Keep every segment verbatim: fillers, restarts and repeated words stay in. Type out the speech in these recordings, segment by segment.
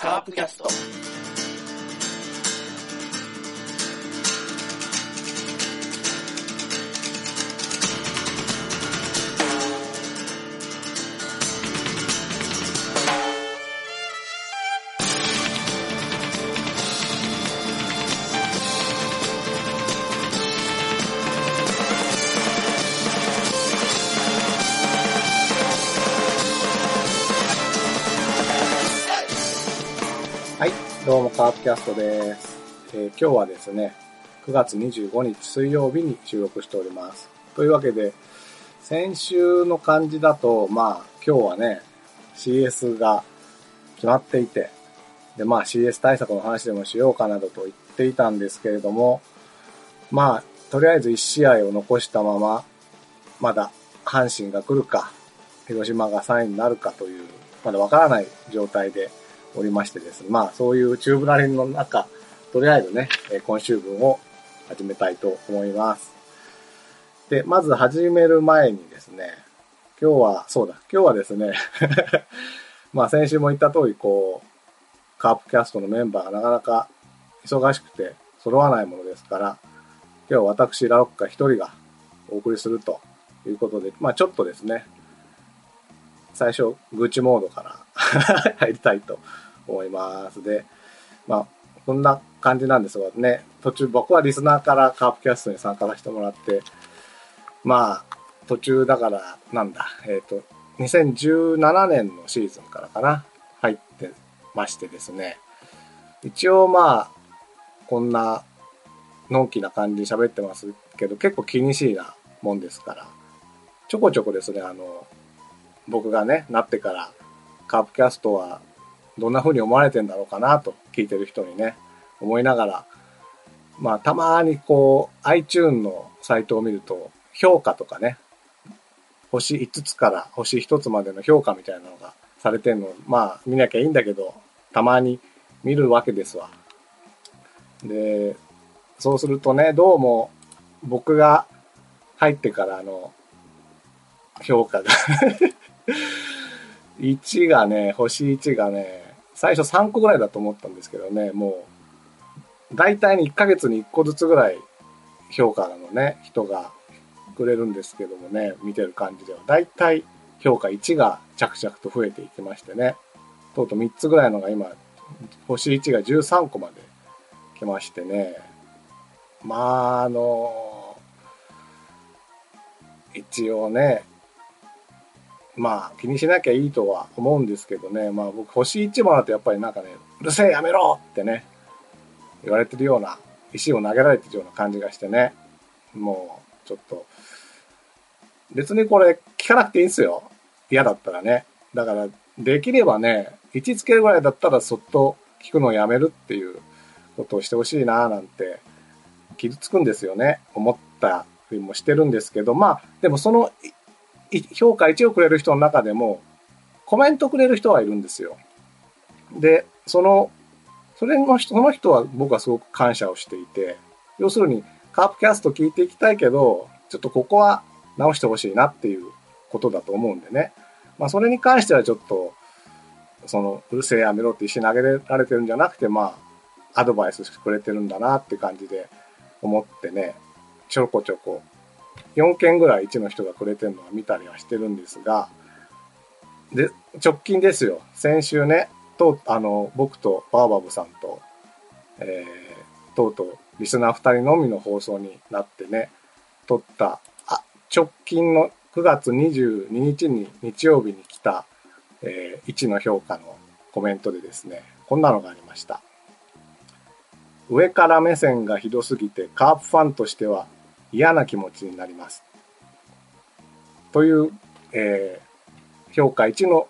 カープキャスト。どうもカープキャストです、えー、今日はですねくがつにじゅうごにち水曜日に収録しております。というわけで先週の感じだとまあ今日はね シーエス が決まっていてでまあ シーエス 対策の話でもしようかなどと言っていたんですけれどもまあとりあえずいち試合を残したまままだ阪神が来るか広島がさんいになるかというまだわからない状態でおりましてですね。まあそういう宙ぶらりんの中、とりあえずね、今週分を始めたいと思います。で、まず始める前にですね、今日は、そうだ、今日はですね、まあ先週も言った通り、こう、カープキャストのメンバーがなかなか忙しくて揃わないものですから、今日私、ラロッカ一人がお送りするということで、まあちょっとですね、最初、愚痴モードから入りたいと思います。で、まあ、こんな感じなんですがね、途中、僕はリスナーからカープキャストに参加してもらって、まあ、途中だから、なんだ、えっと、にせんじゅうななねんのシーズンからかな、入ってましてですね、一応まあ、こんな、のんきな感じで喋ってますけど、結構気にしいなもんですから、ちょこちょこですね、あの、僕がね、なってから、カープキャストはどんな風に思われてんだろうかなと聞いてる人にね、思いながら、まあ、たまにこう、iTunes のサイトを見ると、評価とかね、星いつつから星ひとつまでの評価みたいなのがされてんの、まあ、見なきゃいいんだけど、たまに見るわけですわ。で、そうするとね、どうも、僕が入ってからの、評価が。いちがね、星いちがね、最初さんこぐらいだと思ったんですけどね、もう、大体にいっかげつにいっこずつぐらい評価のね、人がくれるんですけどもね、見てる感じでは、大体評価いちが着々と増えていきましてね、とうとうみっつぐらいのが今、星いちがじゅうさんこまで来ましてね、まあ、あの、一応ね、まあ気にしなきゃいいとは思うんですけどね、まあ僕星いちもだとやっぱりなんかね、うるせえやめろってね、言われてるような、石を投げられてるような感じがしてね、もうちょっと、別にこれ聞かなくていいんすよ。嫌だったらね。だからできればね、いちつけるぐらいだったらそっと聞くのをやめるっていうことをしてほしいなぁなんて、傷つくんですよね。思ったふりもしてるんですけど、まあでもその、評価いちをくれる人の中でもコメントくれる人はいるんですよ。で、その、それの人、その人は僕はすごく感謝をしていて、要するにカープキャスト聞いていきたいけど、ちょっとここは直してほしいなっていうことだと思うんでね。まあそれに関してはちょっと、その、うるせえやめろって石投げられてるんじゃなくて、まあ、アドバイスしてくれてるんだなって感じで思ってね、ちょこちょこ、よんけんぐらいいちの人がくれてるのは見たりはしてるんですが、で、直近ですよ。先週ね、と、あの、僕とバーバブさんと、えー、とうとうリスナーふたりのみの放送になってね、撮った、あ、直近のくがつにじゅうににちに、日曜日に来た、えー、いちの評価のコメントでですね、こんなのがありました。上から目線がひどすぎて、カープファンとしては、嫌な気持ちになります。という、えー、評価いちの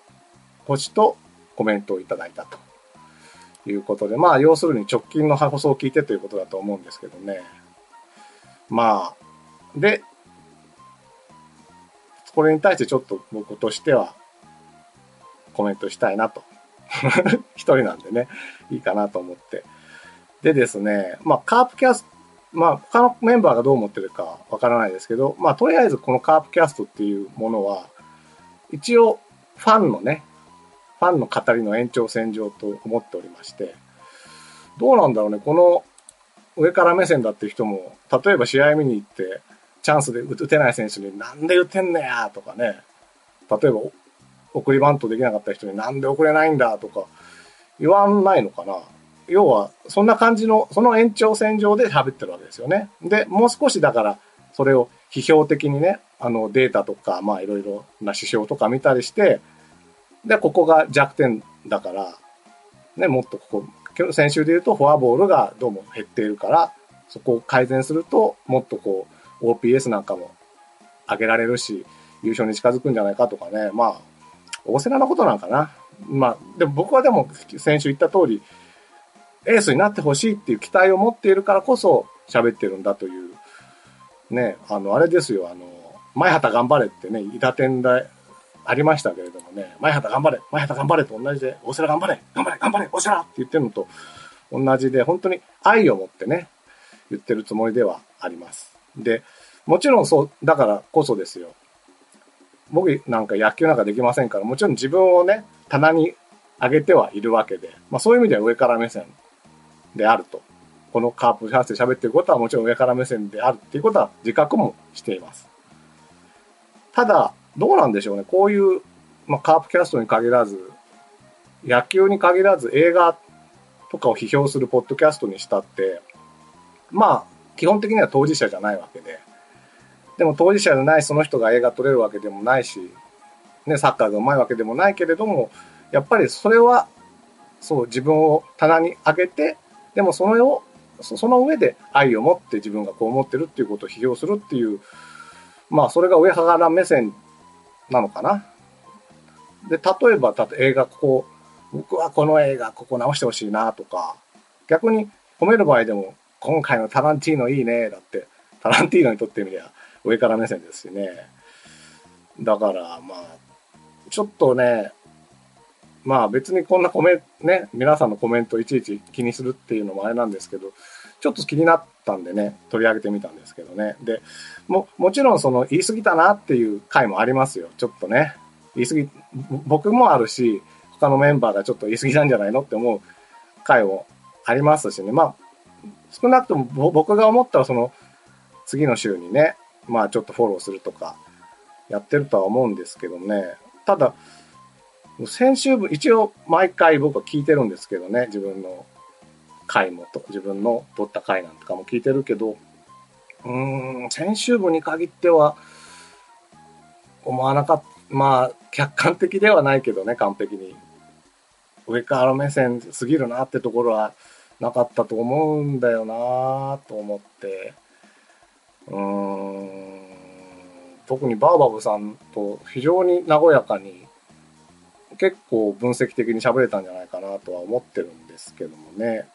星とコメントをいただいたということで、まあ、要するに直近の放送を聞いてということだと思うんですけどね。まあ、で、これに対してちょっと僕としてはコメントしたいなと。一人なんでね、いいかなと思って。でですね、まあ、カープキャスト、まあ他のメンバーがどう思ってるかわからないですけど、まあとりあえずこのカープキャストっていうものは、一応ファンのね、ファンの語りの延長線上と思っておりまして、どうなんだろうね、この上から目線だっていう人も、例えば試合見に行って、チャンスで打てない選手になんで打てんねやとかね、例えば送りバントできなかった人になんで送れないんだとか言わないのかな。要はそんな感じの、その延長線上で喋ってるわけですよね。で、もう少しだからそれを批評的にね、あのデータとか、まあいろいろな指標とか見たりして、で、ここが弱点だから、ね、もっとここ、先週で言うとフォアボールがどうも減っているから、そこを改善するともっとこう オーピーエス なんかも上げられるし、優勝に近づくんじゃないかとかね、まあ、大瀬良のことなんかな。まあ、でも僕はでも先週言った通り、エースになってほしいっていう期待を持っているからこそ喋ってるんだという、ね、あの、あれですよ、あの、前畑頑張れってね、伊田天でありましたけれどもね、前畑頑張れ、前畑頑張れと同じで、大瀬良頑張れ、頑張れ、頑張れ、大瀬良って言ってるのと同じで、本当に愛を持ってね、言ってるつもりではあります。で、もちろんそう、だからこそですよ。僕なんか野球なんかできませんから、もちろん自分をね、棚に上げてはいるわけで、まあそういう意味では上から目線であると。このカープファンスで喋ってることはもちろん上から目線であるっていうことは自覚もしています。ただ、どうなんでしょうね。こういう、まあカープキャストに限らず、野球に限らず映画とかを批評するポッドキャストにしたって、まあ基本的には当事者じゃないわけで、でも当事者じゃないその人が映画撮れるわけでもないし、ね、サッカーがうまいわけでもないけれども、やっぱりそれは、そう、自分を棚に上げて、でもそれを、その上で愛を持って自分がこう思ってるっていうことを批評するっていう、まあそれが上から目線なのかな。で、例えば、例えば映画、ここ、僕はこの映画、ここ直してほしいなとか、逆に褒める場合でも、今回のタランティーノいいね、だって、タランティーノにとってみりゃ、上から目線ですしね。だからまあちょっとね、まあ別にこんなコメね、皆さんのコメントいちいち気にするっていうのもあれなんですけど、ちょっと気になったんでね、取り上げてみたんですけどね。でももちろんその言い過ぎたなっていう回もありますよ。ちょっとね、言い過ぎ、僕もあるし、他のメンバーがちょっと言い過ぎなんじゃないのって思う回もありますしね。まあ少なくとも僕が思ったらその次の週にね、まあちょっとフォローするとかやってるとは思うんですけどね。ただ先週分一応毎回僕は聞いてるんですけどね、自分の回もと自分の撮った回なんとかも聞いてるけど、うーん、先週分に限っては思わなかった。まあ客観的ではないけどね、完璧に上から目線すぎるなってところはなかったと思うんだよなと思って。うーん、特にバーバブさんと非常に和やかに結構分析的に喋れたんじゃないかなとは思ってるんですけどもね、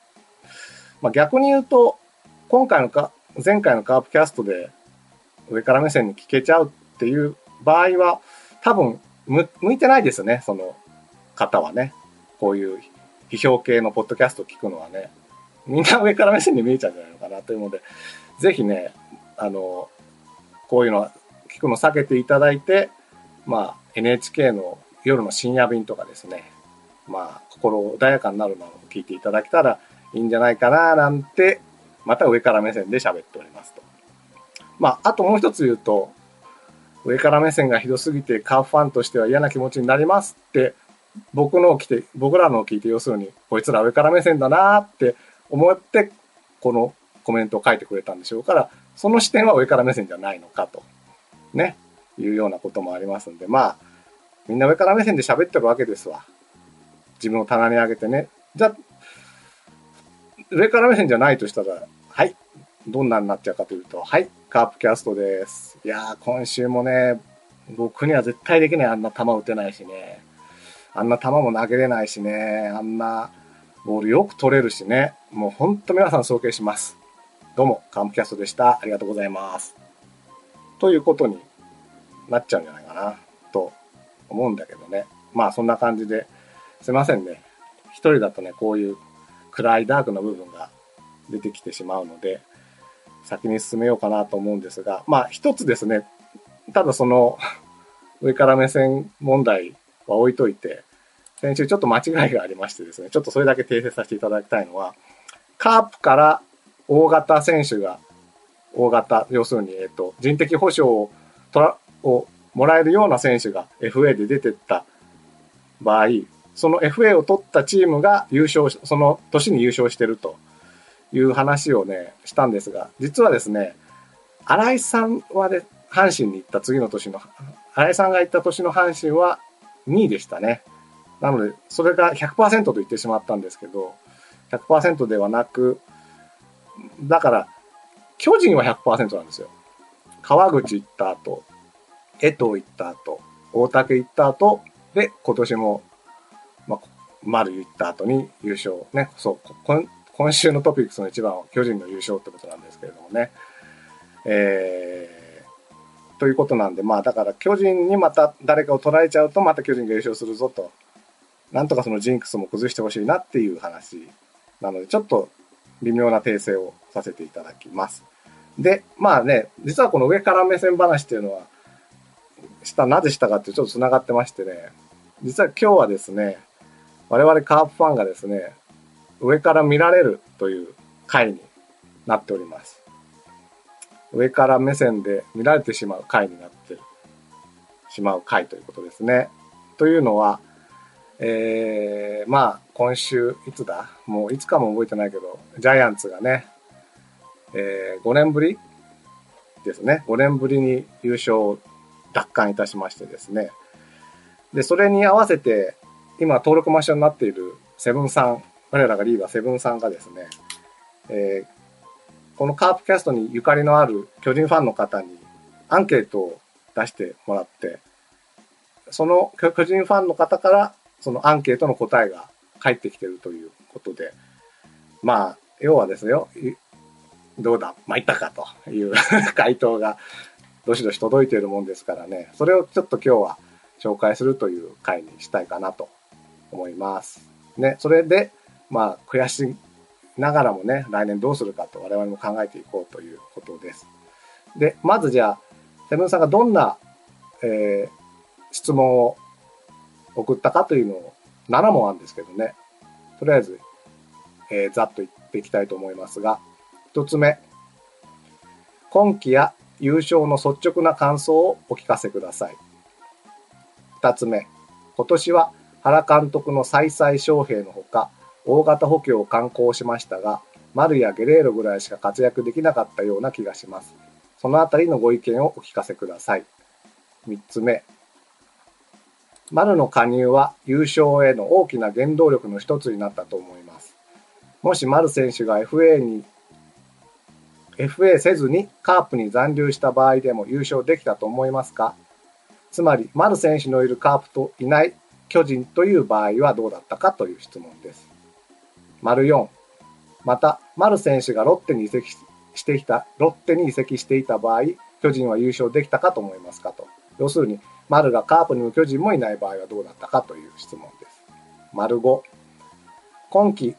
まあ、逆に言うと今回のか前回のカープキャストで上から目線に聞けちゃうっていう場合は多分向いてないですね、その方はね。こういう批評系のポッドキャスト聞くのはね、みんな上から目線に見えちゃうんじゃないのかなというので、ぜひね、あのこういうの聞くの避けていただいて、まあ、エヌエイチケー の夜の深夜便とかですね、まあ、心穏やかになるのを聞いていただけたらいいんじゃないかななんて、また上から目線で喋っておりますと。まあ、あともう一つ言うと、上から目線がひどすぎてカープファンとしては嫌な気持ちになりますって、僕のを聞いて、僕らのを聞いて、要するにこいつら上から目線だなって思ってこのコメントを書いてくれたんでしょうから、その視点は上から目線じゃないのかと、ね、いうようなこともありますんで、まあ、みんな上から目線で喋ってるわけですわ。自分を棚に上げてね。じゃあ、上から目線じゃないとしたら、はい、どんなになっちゃうかというと、はい、カープキャストです。いやー、今週もね、僕には絶対できない。あんな球打てないしね。あんな球も投げれないしね。あんなボールよく取れるしね。もうほんと皆さん尊敬します。どうも、カープキャストでした。ありがとうございます。ということになっちゃうんじゃないかな、と思うんだけどね。まあ、そんな感じで、すいませんね。一人だとね、こういう暗いダークな部分が出てきてしまうので、先に進めようかなと思うんですが、まあ、一つですね、ただその、上から目線問題は置いといて、先週ちょっと間違いがありましてですね、ちょっとそれだけ訂正させていただきたいのは、カープから大型選手が、大型、要するに、えっと、人的保障をとらをもらえるような選手が エフエー で出てった場合、その エフエー を取ったチームが優勝、その年に優勝してるという話をね、したんですが、実はですね、新井さんはで、阪神に行った次の年の、新井さんが行った年の阪神はにいでしたね。なので、それが ひゃくパーセント と言ってしまったんですけど、ひゃくパーセント ではなく、だから、巨人は ひゃくパーセント なんですよ。川口行った後、江藤行った後、大竹行った後、で、今年も、まあ、丸行った後に優勝。ね、そう、今、今週のトピックスの一番は巨人の優勝ってことなんですけれどもね。えー、ということなんで、まあ、だから巨人にまた誰かを取られちゃうと、また巨人が優勝するぞと。なんとかそのジンクスも崩してほしいなっていう話なので、ちょっと微妙な訂正をさせていただきます。で、まあね、実はこの上から目線話っていうのは、下、なぜしたかってちょっと繋がってましてね、実は今日はですね、我々カープファンがですね、上から見られるという回になっております。上から目線で見られてしまう回になってしまう回ということですね。というのは、えー、まあ今週いつだもういつかも覚えてないけどジャイアンツがね、えー、ごねんぶりですねごねんぶりに優勝を奪還いたしましてですね、でそれに合わせて今登録抹消になっているセブンさん、我らがリーダーセブンさんがですね、えー、このカープキャストにゆかりのある巨人ファンの方にアンケートを出してもらって、その巨人ファンの方からそのアンケートの答えが返ってきてるということで、まあ、要はですよ、どうだ、参ったかという回答がどしどし届いているもんですからね、それをちょっと今日は紹介するという回にしたいかなと思います。ね、それで、まあ、悔しながらもね、来年どうするかと我々も考えていこうということです。で、まずじゃあ、セブンさんがどんな、えー、質問を送ったかというのをなな問あるんですけどね、とりあえず、えー、ざっと言っていきたいと思いますが、ひとつめ、今季や優勝の率直な感想をお聞かせください。ふたつめ、今年は原監督の再々翔平のほか大型補強を敢行しましたが、丸やゲレーロぐらいしか活躍できなかったような気がします。そのあたりのご意見をお聞かせください。みっつめ、丸の加入は優勝への大きな原動力の一つになったと思います。もし丸選手が エフエー に、エフエー せずにカープに残留した場合でも優勝できたと思いますか？つまり、丸選手のいるカープといない巨人という場合はどうだったかという質問です。よん、また、丸選手がロッテに移籍してきた、ロッテに移籍していた場合、巨人は優勝できたかと思いますかと。要するに、丸がカープにも巨人もいない場合はどうだったかという質問です。ご、今季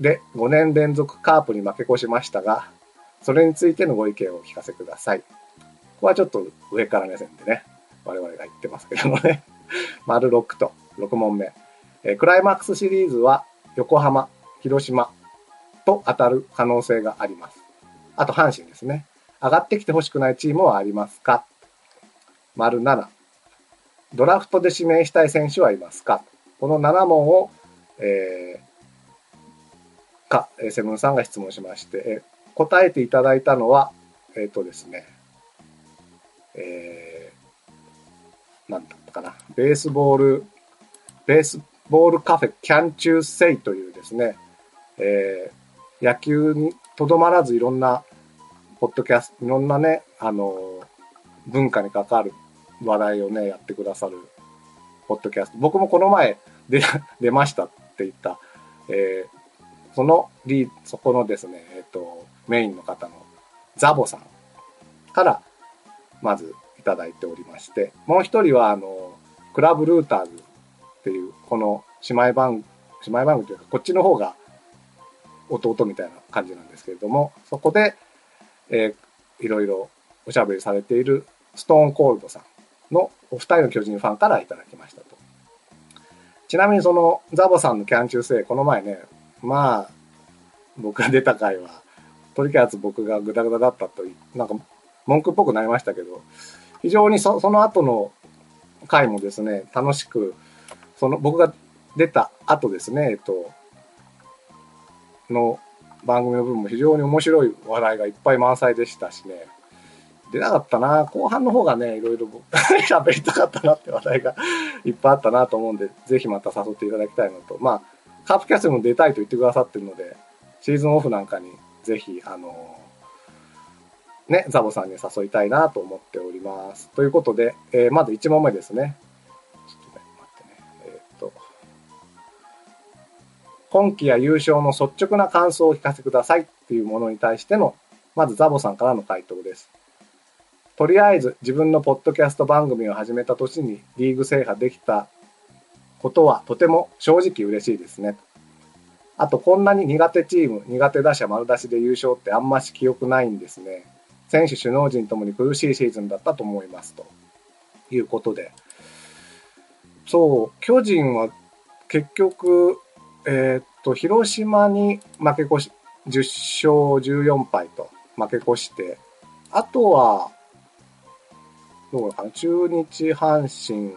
でごねん連続カープに負け越しましたが、それについてのご意見をお聞かせください。ここはちょっと上から目線でね、我々が言ってますけどもね。ろくとろく問目、えー。クライマックスシリーズは横浜、広島と当たる可能性があります。あと阪神ですね。上がってきてほしくないチームはありますか？なな、ドラフトで指名したい選手はいますか？このなな問を、えー、か、セブンさんが質問しまして、答えていただいたのは、えっ、ー、とですね、えー、なんだったかな、ベースボール、ベースボールカフェキャンチューセイというですね、えー、野球にとどまらずいろんな、ポッドキャスト、いろんなね、あの、文化に関わる、話題をね、やってくださるポッドキャスト。僕もこの前で出ましたって言った、えー、そのリー、そこのですね、えっと、メインの方のザボさんからまずいただいておりまして、もう一人はあの、クラブルーターズっていう、この姉妹番、姉妹番組というか、こっちの方が弟みたいな感じなんですけれども、そこで、えー、いろいろおしゃべりされているストーンコールドさんのお二人の巨人ファンからいただきましたと。ちなみにそのザボさんのキャン中生、この前ね、まあ僕が出た回はとりあえず僕がグダグダだったとなんか文句っぽくなりましたけど、非常に そ, その後の回もですね楽しく、その僕が出た後ですね、えっとの番組の部分も非常に面白い話題がいっぱい満載でしたしね。出なかったな、後半の方がねいろいろ喋りたかったなって話題がいっぱいあったなと思うんで、ぜひまた誘っていただきたいのと、まあカープキャストにも出たいと言ってくださってるので、シーズンオフなんかにぜひあのー、ねザボさんに誘いたいなと思っております。ということで、えー、まずいちもんめですね。ちょっとね待ってね、えー、っと今季や優勝の率直な感想をお聞かせくださいっていうものに対してのまずザボさんからの回答です。とりあえず自分のポッドキャスト番組を始めた年にリーグ制覇できたことはとても正直嬉しいですね。あとこんなに苦手チーム、苦手打者丸出しで優勝ってあんまし記憶ないんですね。選手首脳陣ともに苦しいシーズンだったと思いますということで、そう巨人は結局、えー、っと広島に負け越しじゅっしょうじゅうよんぱいと負け越して、あとはどうかな、中日、阪神、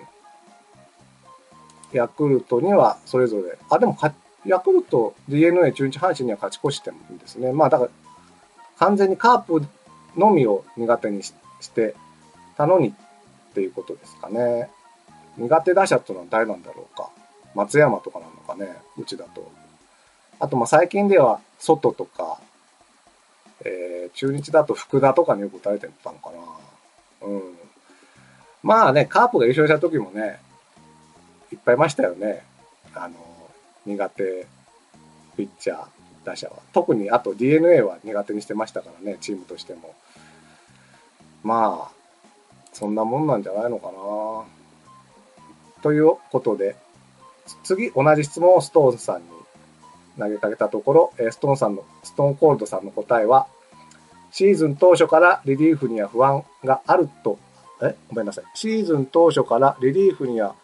ヤクルトにはそれぞれ、あ、でもヤクルト、ディーエヌエー、中日、阪神には勝ち越してるんですね。まあだから完全にカープのみを苦手に し, してたのにっていうことですかね。苦手打者ってのは誰なんだろうか。松山とかなのかね、うちだと。あとまあ最近では外とか、えー、中日だと福田とかによく打たれてたのかな。うん。まあね、カープが優勝した時もね、いっぱいいましたよね。あの、苦手、ピッチャー、打者は。特に、あと ディーエヌエー は苦手にしてましたからね、チームとしても。まあ、そんなもんなんじゃないのかな。ということで、次、同じ質問をストーンさんに投げかけたところ、ストーンさんの、ストーンコールドさんの答えは、シーズン当初からリリーフには不安があると、えごめんなさい。シーズン当初からリリーフには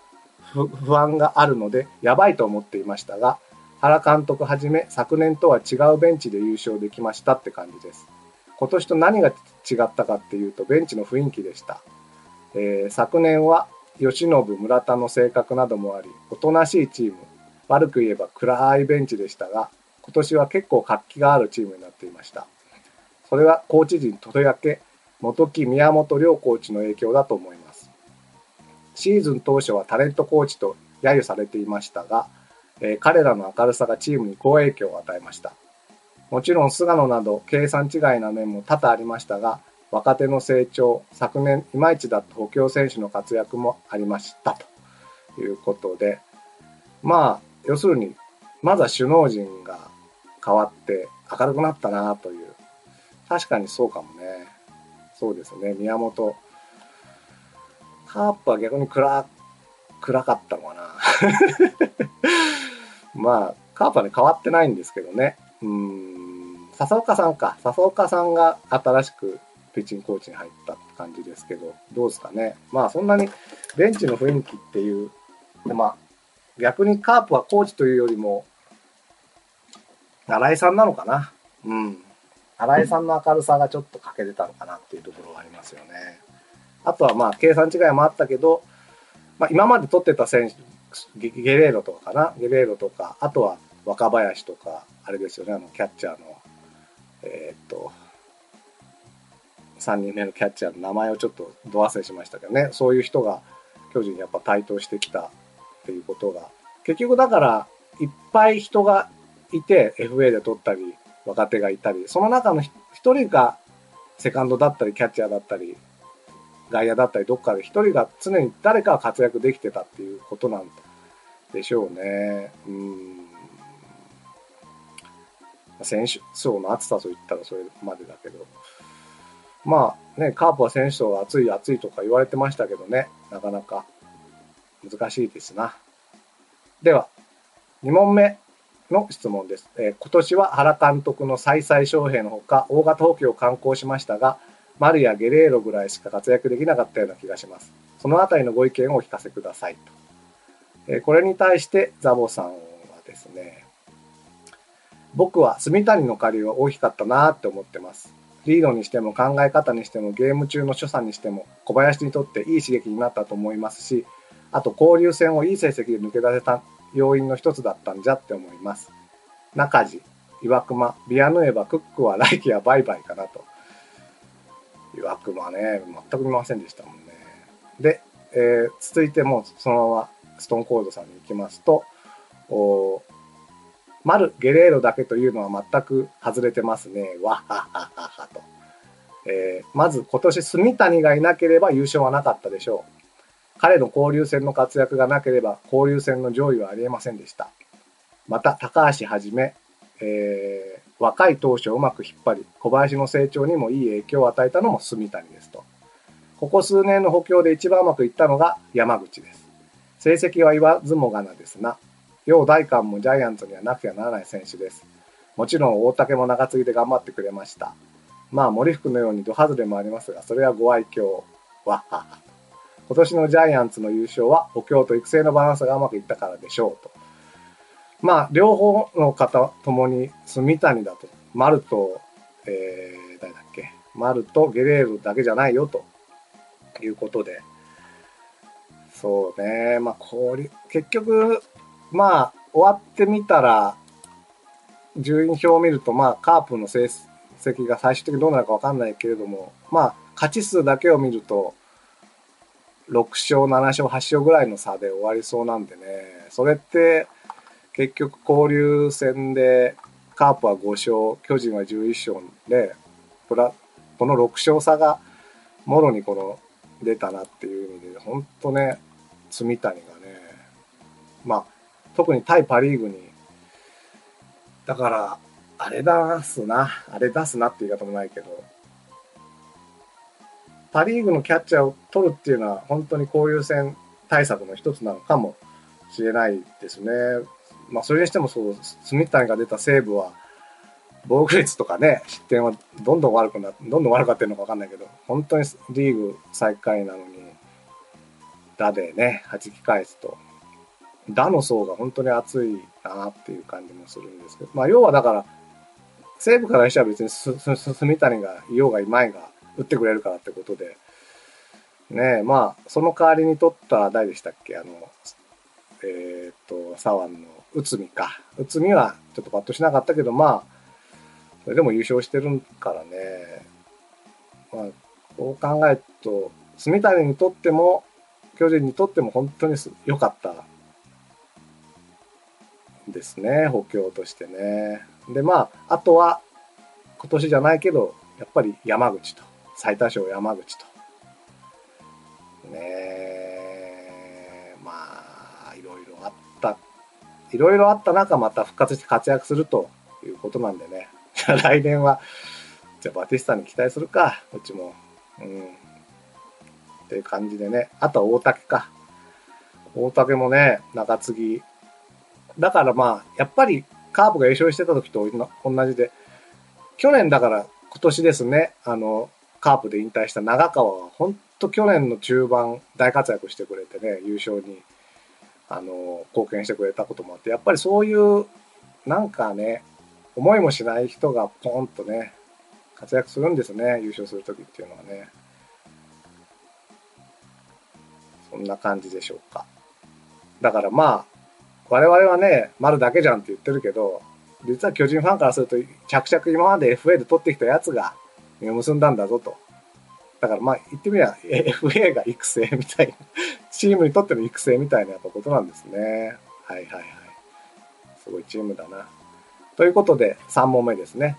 不安があるのでやばいと思っていましたが、原監督はじめ昨年とは違うベンチで優勝できましたって感じです。今年と何が違ったかっていうとベンチの雰囲気でした。えー、昨年は吉信、村田の性格などもあり、おとなしいチーム、悪く言えば暗いベンチでしたが、今年は結構活気があるチームになっていました。それはコーチ陣とりわけ元木宮本両コーチの影響だと思います。シーズン当初はタレントコーチと揶揄されていましたが、えー、彼らの明るさがチームに好影響を与えました。もちろん菅野など計算違いな面も多々ありましたが、若手の成長、昨年いまいちだった補強選手の活躍もありましたということで、まあ要するにまずは首脳陣が変わって明るくなったなという、確かにそうかもね。そうですね、宮本カープは逆に 暗, 暗かったのかなまあカープはね変わってないんですけどね、うーん笹岡さんか笹岡さんが新しくピッチングコーチに入った感じですけど、どうですかね。まあそんなにベンチの雰囲気っていう、で、まあ、逆にカープはコーチというよりも新井さんなのかな、うん新井さんの明るさがちょっと欠けてたのかなっていうところがありますよね。あとはまあ計算違いもあったけど、まあ、今まで取ってた選手、ゲレーロとかかな、ゲレーロとか、あとは若林とか、あれですよね、あのキャッチャーの、えー、っと、さんにんめのキャッチャーの名前をちょっとど忘れしましたけどね、そういう人が巨人にやっぱ台頭してきたっていうことが、結局だからいっぱい人がいて エフエー で取ったり、若手がいたり、その中の一人がセカンドだったりキャッチャーだったり外野だったり、どっかで一人が常に誰かが活躍できてたっていうことなんでしょうね。うーん選手層の厚さといったらそれまでだけど、まあねカープは選手層が厚い厚いとか言われてましたけどね、なかなか難しいですな。ではにもんめの質問です。えー、今年は原監督の再々招聘のほか大型補強を敢行しましたが、丸やゲレーロぐらいしか活躍できなかったような気がします。そのあたりのご意見をお聞かせくださいと。これに対してザボさんはですね、僕は住谷の借りは大きかったなーって思ってます。リードにしても考え方にしてもゲーム中の所作にしても小林にとっていい刺激になったと思いますし、あと交流戦をいい成績で抜け出せた要因の一つだったんじゃって思います。中地、岩隈、ビアヌエバ、クックは来季やバイバイかなと。岩隈ね、全く見ませんでしたもんね。で、えー、続いてもうそのままストーンコールドさんに行きますと、お丸、ゲレーロだけというのは全く外れてますね。わははははと、えー。まず今年、住谷がいなければ優勝はなかったでしょう。彼の交流戦の活躍がなければ交流戦の上位はありえませんでした。また高橋はじめ、えー、若い投手をうまく引っ張り小林の成長にもいい影響を与えたのも住谷ですと。ここ数年の補強で一番うまくいったのが山口です。成績は言わずもがなですな。楊大寛もジャイアンツにはなくてはならない選手です。もちろん大竹も長継ぎで頑張ってくれました。まあ森福のようにドハズレもありますが、それはご愛嬌。わはは。今年のジャイアンツの優勝は補強と育成のバランスがうまくいったからでしょうと。まあ両方の方ともに住谷だと丸と、えー、誰だっけ丸とゲレーロだけじゃないよということで、そうね、まあこれ結局まあ終わってみたら順位表を見ると、まあカープの成績が最終的にどうなるか分かんないけれども、まあ勝ち数だけを見るとろく勝、なな勝、はち勝ぐらいの差で終わりそうなんでね、それって結局交流戦でカープはご勝、巨人はじゅういち勝で、このろく勝差がもろにこの出たなっていう意味で、本当ね、住谷がね、まあ、特に対パ・リーグに、だから、あれ出すな、あれ出すなって言い方もないけど、パ・リーグのキャッチャーを取るっていうのは本当に交流戦対策の一つなのかもしれないですね。まあ、それにしてもそう、住谷が出た西武は防御率とかね、失点はどんどん悪くなってどんどん悪くなってるのか分かんないけど、本当にリーグ最下位なのに打でね弾き返すと、打の層が本当に厚いなっていう感じもするんですけど、まあ、要はだから西武からしては別に住谷がいようがいまいが打ってくれるからってことで、ねえ、まあ、その代わりに取った、誰でしたっけ、あの、えー、っと、左腕の内海か。内海はちょっとパッとしなかったけど、まあ、それでも優勝してるからね、まあ、こう考えると、住谷にとっても、巨人にとっても本当に良かったですね、補強としてね。で、まあ、あとは、今年じゃないけど、やっぱり山口と。最多勝山口とねえ、まあいろいろあったいろいろあった中、また復活して活躍するということなんでね、じゃあ来年はじゃあバティスタに期待するか、うちも、うん、っていう感じでね。あとは大竹か、大竹もね中継ぎだから、まあやっぱりカープが優勝してた時と同じで、去年だから今年ですね、あのカープで引退した長川は本当去年の中盤大活躍してくれてね、優勝にあの貢献してくれたこともあって、やっぱりそういうなんかね、思いもしない人がポンとね活躍するんですね、優勝する時っていうのはね。そんな感じでしょうか。だからまあ我々はね丸だけじゃんって言ってるけど、実は巨人ファンからすると着々今まで エフエー で取ってきたやつが実を結んだんだぞと。だからまあ言ってみれば エフエー が育成みたいな、チームにとっての育成みたいなことなんですね。はいはいはい。すごいチームだな。ということでさん問目ですね。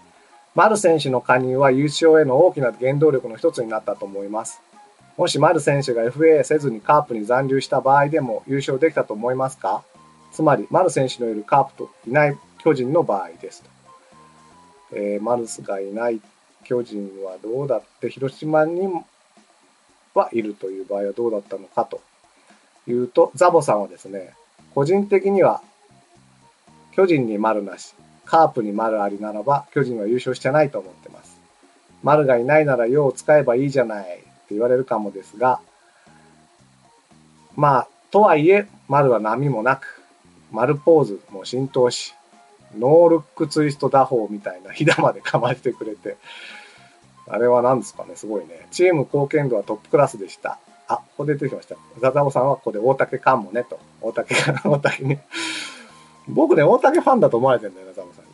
丸選手の加入は優勝への大きな原動力の一つになったと思います。もし丸選手が エフエー せずにカープに残留した場合でも優勝できたと思いますか？つまり丸選手のいるカープといない巨人の場合ですと。えー、丸がいない巨人はどうだって、広島にはいるという場合はどうだったのかというと、ザボさんはですね、個人的には巨人に丸なしカープに丸ありならば巨人は優勝してないと思ってます。丸がいないなら用を使えばいいじゃないって言われるかもですが、まあとはいえ丸は波もなく、丸ポーズも浸透し、ノールックツイスト打法みたいなひだまでかましてくれて、あれは何ですかね、すごいね。チーム貢献度はトップクラスでした。あ、ここで出てきました。ザザボさんはここで大竹かもねと。大竹か、大竹ね。僕ね、大竹ファンだと思われてるんだよな、ザボさんに。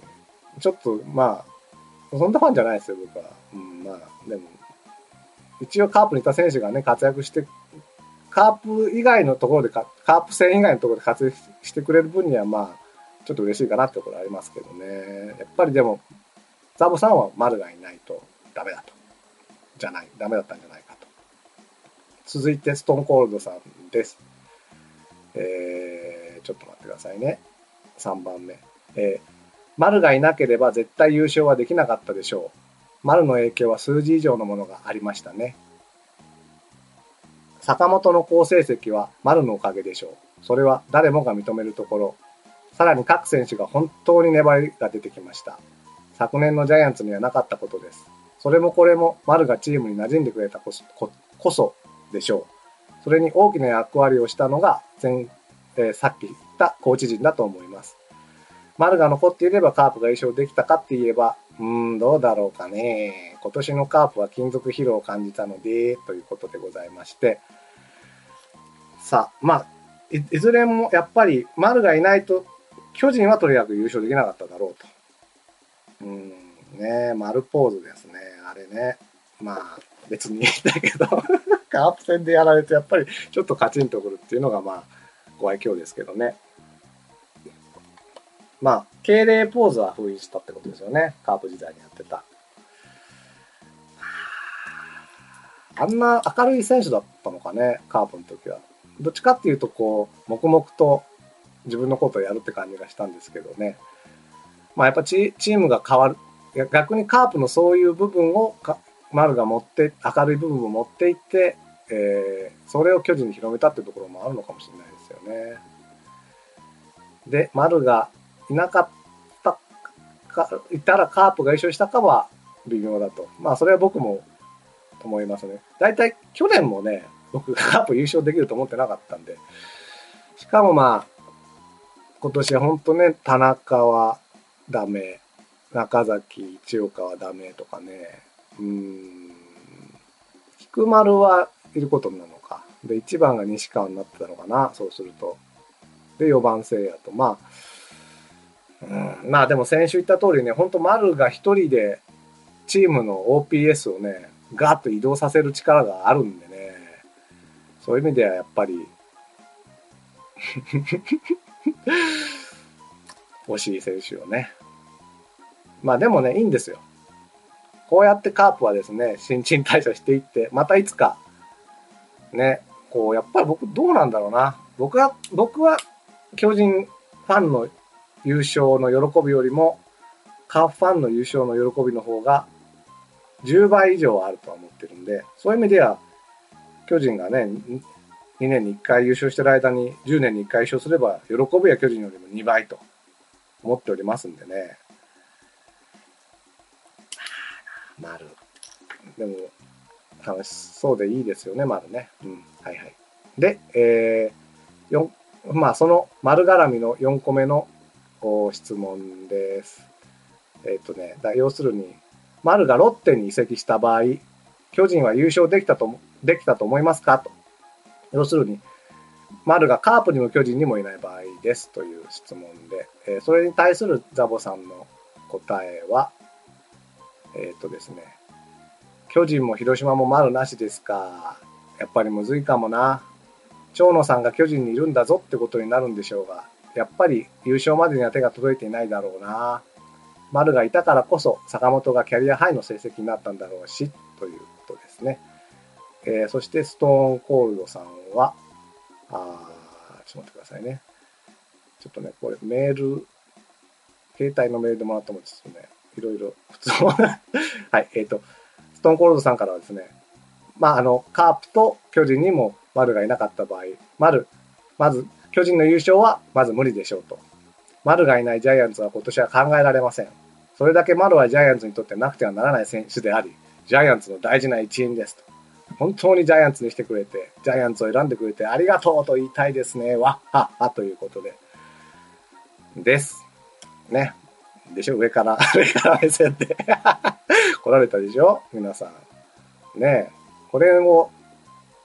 ちょっと、まあ、そんなファンじゃないですよ、僕は。うん、まあ、でも、一応カープにいた選手がね、活躍して、カープ以外のところでか、カープ戦以外のところで活躍してくれる分には、まあ、ちょっと嬉しいかなってところありますけどね。やっぱりでも、ザボさんは丸がいないとダメだと。じゃない、ダメだったんじゃないかと。続いて、ストーンコールドさんです。えー、ちょっと待ってくださいね。さんばんめ。えー丸がいなければ絶対優勝はできなかったでしょう。丸の影響は数字以上のものがありましたね。坂本の好成績は丸のおかげでしょう。それは誰もが認めるところ。さらに各選手が本当に粘りが出てきました。昨年のジャイアンツにはなかったことです。それもこれも丸がチームに馴染んでくれたこそ、こ、こそでしょう。それに大きな役割をしたのが前、えー、さっき言ったコーチ陣だと思います。丸が残っていればカープが優勝できたかって言えば、うーん、どうだろうかね。今年のカープは金属疲労を感じたので、ということでございまして。さあ、まあ、い, いずれもやっぱり丸がいないと、巨人はとにかく優勝できなかっただろうと。うーん、ね、丸ポーズですね。あれね。まあ、別にいいんだけど、カープ戦でやられて、やっぱりちょっとカチンとくるっていうのが、まあ、ご愛嬌ですけどね。まあ、敬礼ポーズは封印したってことですよね。カープ時代にやってた。あんな明るい選手だったのかね、カープの時は。どっちかっていうと、こう、黙々と自分のことをやるって感じがしたんですけどね。まあ、やっぱチ、チームが変わる。逆にカープのそういう部分をか、丸が持って、明るい部分を持っていって、えー、それを巨人に広めたっていうところもあるのかもしれないですよね。で、丸が、いなかったか、いたらカープが優勝したかは微妙だと。まあ、それは僕も思いますね。大体、去年もね、僕、カープ優勝できると思ってなかったんで。しかもまあ、今年は本当ね、田中はダメ、中崎、一岡はダメとかね、うーん、菊丸はいることになるのか。で、いちばんが西川になってたのかな、そうすると。で、よんばん聖也と、まあ、うん、まあでも先週言った通りね、本当丸が一人でチームの オーピーエス をね、ガーッと移動させる力があるんでね、そういう意味ではやっぱり、惜しい選手をね。まあでもね、いいんですよ。こうやってカープはですね、新陳代謝していって、またいつか、ね、こう、やっぱり僕どうなんだろうな。僕は、僕は巨人ファンの優勝の喜びよりも、カープファンの優勝の喜びの方がじゅうばい以上あるとは思ってるんで、そういう意味では、巨人がね、にねんにいっかい優勝してる間にじゅうねんにいっかい優勝すれば、喜びは巨人よりもにばいと思っておりますんでね。丸。でも、楽しそうでいいですよね、丸ね。うん。はいはい。で、えー、よん、まあ、その丸絡みのよんこめの質問です。えっとね、要するに、丸がロッテに移籍した場合、巨人は優勝できたと、できたと思いますかと。要するに、丸がカープにも巨人にもいない場合ですという質問で、えー、それに対するザボさんの答えは、えっとですね、巨人も広島も丸なしですか。やっぱりむずいかもな。長野さんが巨人にいるんだぞってことになるんでしょうが、やっぱり優勝までには手が届いていないだろうな。丸がいたからこそ坂本がキャリアハイの成績になったんだろうし、ということですね。えー、そしてストーンコールドさんは、あー、ちょっと待ってくださいね。ちょっとね、これメール、携帯のメールでもらったもんですよね。いろいろ、普通は。はい、えっと、ストーンコールドさんからはですね、まあ、あの、カープと巨人にも丸がいなかった場合、丸、まず、巨人の優勝はまず無理でしょうと。丸がいないジャイアンツは今年は考えられません。それだけ丸はジャイアンツにとってなくてはならない選手であり、ジャイアンツの大事な一員ですと。本当にジャイアンツにしてくれて、ジャイアンツを選んでくれてありがとうと言いたいですね。わっはっはということで。です。ね。でしょ、上から、上から目線で。来られたでしょ皆さん。ねえ。これを、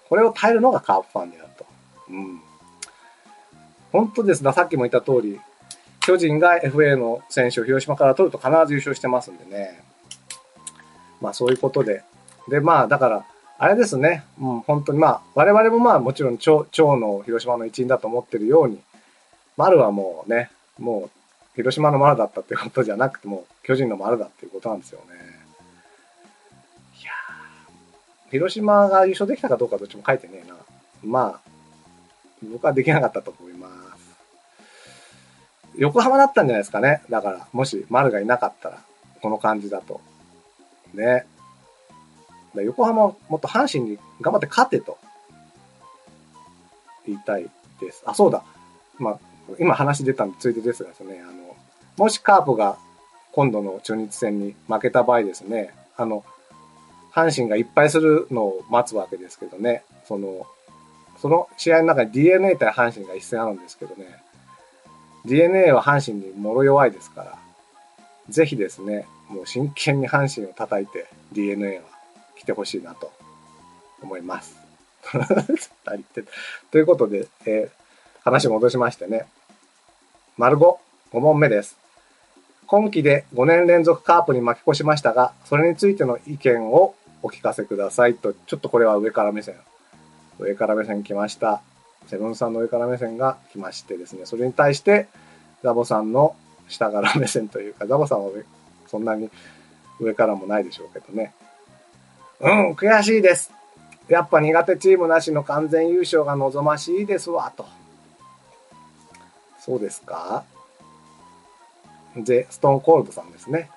これを耐えるのがカープファンであると。うん。本当ですな、さっきも言った通り、巨人が エフエー の選手を広島から取ると必ず優勝してますんでね。まあそういうことで。で、まあだから、あれですね、うん、本当にまあ、我々もまあもちろん長の広島の一員だと思ってるように、丸はもうね、もう広島の丸だったってことじゃなくて、もう巨人の丸だっていうことなんですよね。いやー、広島が優勝できたかどうかどっちも書いてねえな。まあ、僕はできなかったと思います。横浜だったんじゃないですかね。だから、もし丸がいなかったら、この感じだと。ね。横浜はもっと阪神に頑張って勝てと言いたいです。あ、そうだ。まあ、今話出たんでついでですがですね、あの、もしカープが今度の中日戦に負けた場合ですね、あの、阪神がいっぱいするのを待つわけですけどね、その、その試合の中に ディーエヌエー 対阪神が一戦あるんですけどね、ディーエヌエー は阪神にもろ弱いですから、ぜひですね、もう真剣に阪神を叩いて ディーエヌエー は来てほしいなと思います。ということで、えー、話戻しましてね、丸ご、ご問目です。今期でごねん連続カープに負け越しましたが、それについての意見をお聞かせくださいと、ちょっとこれは上から目線。上から目線来ました。セブンさんの上から目線が来ましてですね、それに対してザボさんの下から目線というか、ザボさんはそんなに上からもないでしょうけどね。うん、悔しいです。やっぱ苦手チームなしの完全優勝が望ましいですわ、と。そうですか？で、ストーンコールドさんですね。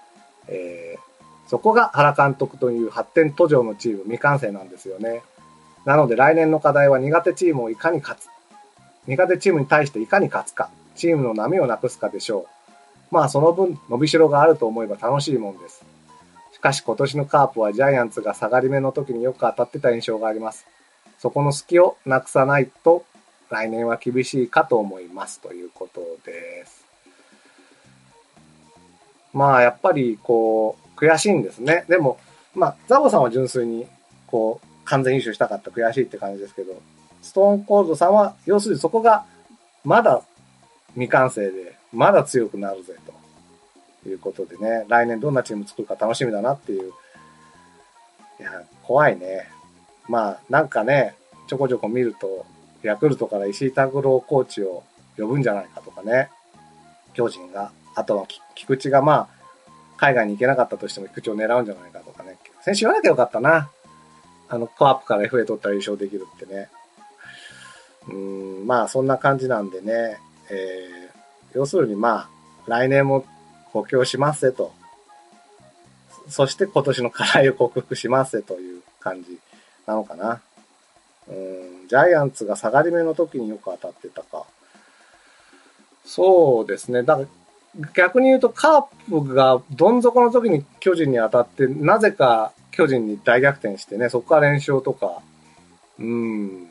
えー、そこが原監督という発展途上のチーム未完成なんですよね。なので来年の課題は苦手チームをいかに勝つ、苦手チームに対していかに勝つか、チームの波をなくすかでしょう。まあその分伸びしろがあると思えば楽しいもんです。しかし今年のカープはジャイアンツが下がり目の時によく当たってた印象があります。そこの隙をなくさないと来年は厳しいかと思いますということです。まあやっぱりこう悔しいんですね。でもまあザボさんは純粋にこう完全優勝したかった悔しいって感じですけど、ストーンコールドさんは要するにそこがまだ未完成でまだ強くなるぜということでね、来年どんなチーム作るか楽しみだなっていう。いや怖いね。まあなんかね、ちょこちょこ見るとヤクルトから石井拓郎コーチを呼ぶんじゃないかとかね、巨人が、あとは菊池がまあ海外に行けなかったとしても菊池を狙うんじゃないかとかね、先週言わなきゃよかったな。あの、カープから エフエー 取ったら優勝できるってね。うーん、まあ、そんな感じなんでね。えー、要するにまあ、来年も補強しますせと。そして今年の課題を克服しますせという感じなのかな。うーん、ジャイアンツが下がり目の時によく当たってたか。そうですね。だから、逆に言うとカープがどん底の時に巨人に当たって、なぜか、巨人に大逆転してね、そこから連勝とか。うん。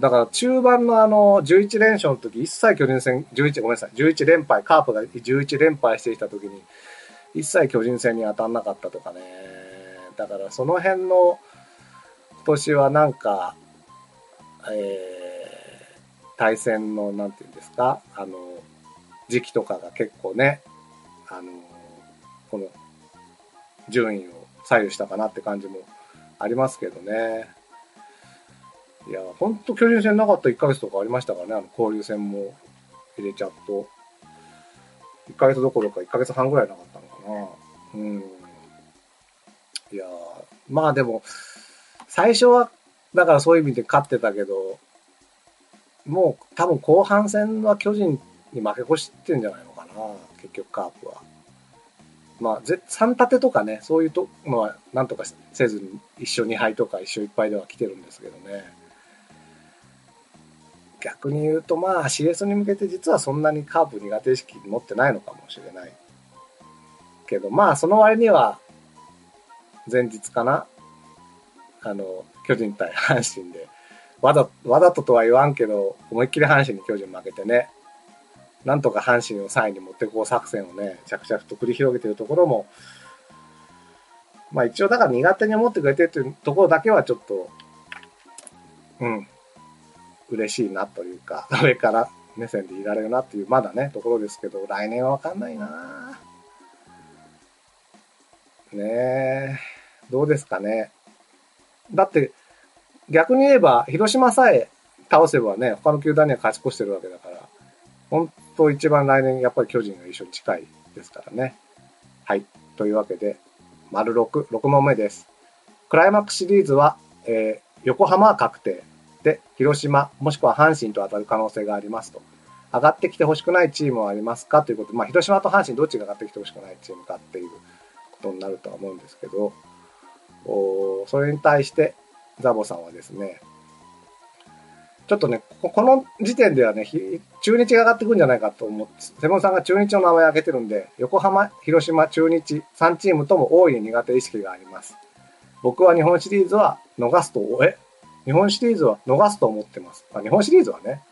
だから中盤のあの、じゅういち連勝の時、一切巨人戦、じゅういち、ごめんなさい、じゅういち連敗、カープがじゅういち連敗してきた時に、一切巨人戦に当たんなかったとかね。だからその辺の、今年はなんか、えー、対戦の、なんていうんですか、あの、時期とかが結構ね、あの、この、順位を、左右したかなって感じもありますけどね。いや、ほんと巨人戦なかったいっかげつとかありましたからね、あの交流戦も入れちゃうと。いっかげつどころかいっかげつはんぐらいなかったのかな。うん。いや、まあでも、最初は、だからそういう意味で勝ってたけど、もう多分後半戦は巨人に負け越してんじゃないのかな、結局カープは。まあ、さん立てとかね、そういうのはなんとかせずにいっ勝に敗とかいち勝いっ敗では来てるんですけどね。逆に言うとまあ シーエス に向けて実はそんなにカープ苦手意識持ってないのかもしれないけど、まあその割には前日かな、あの巨人対阪神でわ ざ, わざととは言わんけど思いっきり阪神に巨人負けてね、なんとか阪神をさんいに持ってこう作戦をね着々と繰り広げているところも、まあ一応だから苦手に思ってくれてるというところだけはちょっとうん嬉しいなというか、上から目線でいられるなっていうまだねところですけど、来年は分かんないなねえ、どうですかね。だって逆に言えば広島さえ倒せばね他の球団には勝ち越してるわけだから、本当一番来年やっぱり巨人が一緒に近いですからね。はい、というわけで丸ろく、ろく問目です。クライマックスシリーズは、えー、横浜は確定で広島もしくは阪神と当たる可能性がありますと。上がってきてほしくないチームはありますかということで、まあ、広島と阪神どっちが上がってきてほしくないチームかっていうことになるとは思うんですけど、おそれに対してザボさんはですね、ちょっとね こ, この時点ではね中日が上がってくるんじゃないかと思って、セブンさんが中日の名前を挙げてるんで、横浜広島中日さんチームとも大いに苦手意識があります。僕は日本シリーズは逃すとえ日本シリーズは逃すと思ってます。あ、日本シリーズはね、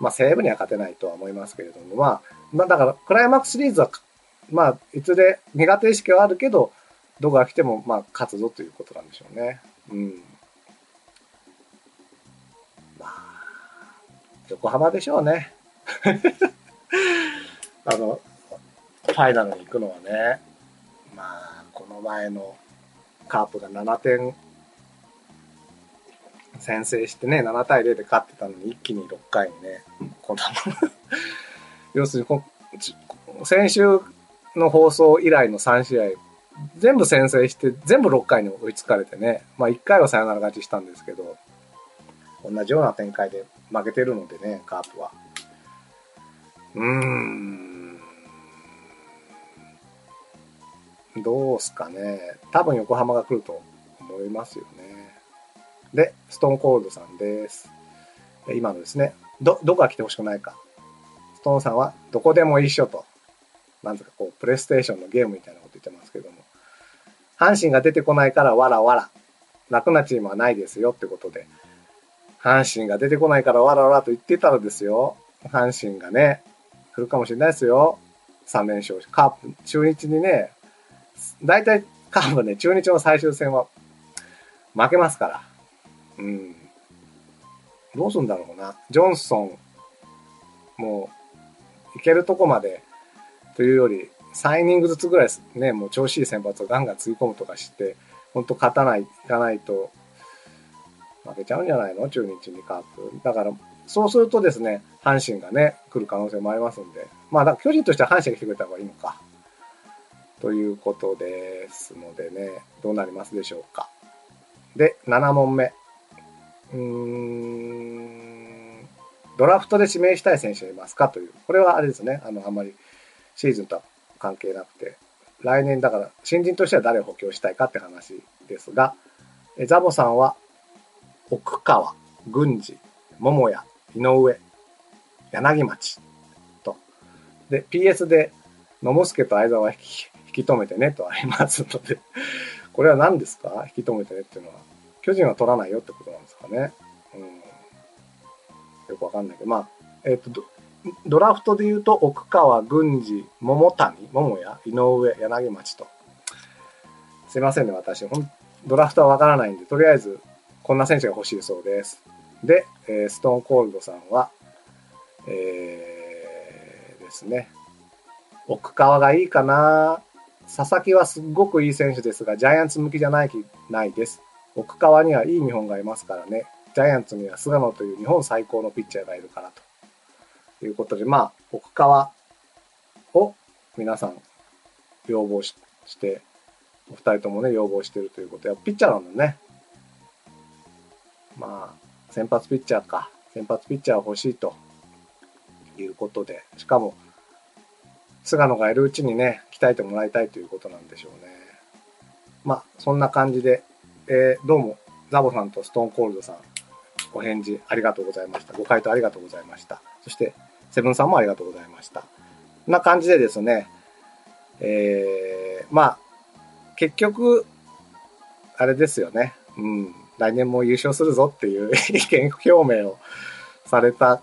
まあ、西武には勝てないとは思いますけれども、まあ、だからクライマックスシリーズは、まあ、いつで苦手意識はあるけどどこが来てもまあ勝つぞということなんでしょうね。うん。まあ、横浜でしょうね。あの、ファイナルに行くのはね、まあ、この前のカープがななてん先制してね、ななたいゼロで勝ってたのに、一気にろっかいにね、こんな要するにこ、先週の放送以来のさん試合、全部先制して全部ろっかいに追いつかれてね、まあ、いっかいはサヨナラ勝ちしたんですけど、同じような展開で負けてるのでね、カープはうーんどうすかね、多分横浜が来ると思いますよね。でストーンコールドさんです。今のですね ど, どこが来てほしくないか、ストーンさんはどこでも一緒と、なんとかこうプレイステーションのゲームみたいなこと言ってますけども、阪神が出てこないからわらわら、楽なチームはないですよってことで、阪神が出てこないからわらわらと言ってたらですよ、阪神がね来るかもしれないですよ。さん連勝、カープ中日にね、大体カープね中日の最終戦は負けますから、うん、どうするんだろうな。ジョンソンもういけるとこまでというよりさんイニングずつぐらいですね、もう調子いい先発をガンガンつぎ込むとかして、本当勝たないいかないと負けちゃうんじゃないの中日にカープだから。そうするとですね阪神がね来る可能性もありますんで、まあだから巨人としては阪神が来てくれた方がいいのかということですのでね、どうなりますでしょうか。でなな問目、うーんドラフトで指名したい選手はいますかという、これはあれですね、あのあんまりシーズンとは関係なくて、来年だから新人としては誰を補強したいかって話ですが、ザボさんは奥川、郡司、桃谷、井上、柳町と。で ピーエス で野茂助と相澤は引き、引き止めてねとありますのでこれは何ですか、引き止めてねっていうのは巨人は取らないよってことなんですかね、うん、よくわかんないけど、まあえっとドラフトでいうと奥川、郡司、桃谷、桃谷、井上、柳町と。すいませんね、私ほんドラフトはわからないんで、とりあえずこんな選手が欲しいそうです。で、えー、ストーンコールドさんは、えー、ですね奥川がいいかな。佐々木はすごくいい選手ですがジャイアンツ向きじゃないきないです。奥川にはいい日本がいますからね、ジャイアンツには菅野という日本最高のピッチャーがいるからということで、まあ奥川を皆さん要望 し, してお二人ともね要望しているということで、ピッチャーなんだね、まあ先発ピッチャーか、先発ピッチャー欲しいということで、しかも菅野がいるうちにね鍛えてもらいたいということなんでしょうね。まあそんな感じで、えー、どうもザボさんとストーンコールドさんお返事ありがとうございました。ご回答ありがとうございました。そしてセブンさんもありがとうございました。こんな感じでですね、えー、まあ結局あれですよね、うん、来年も優勝するぞっていう意見表明をされた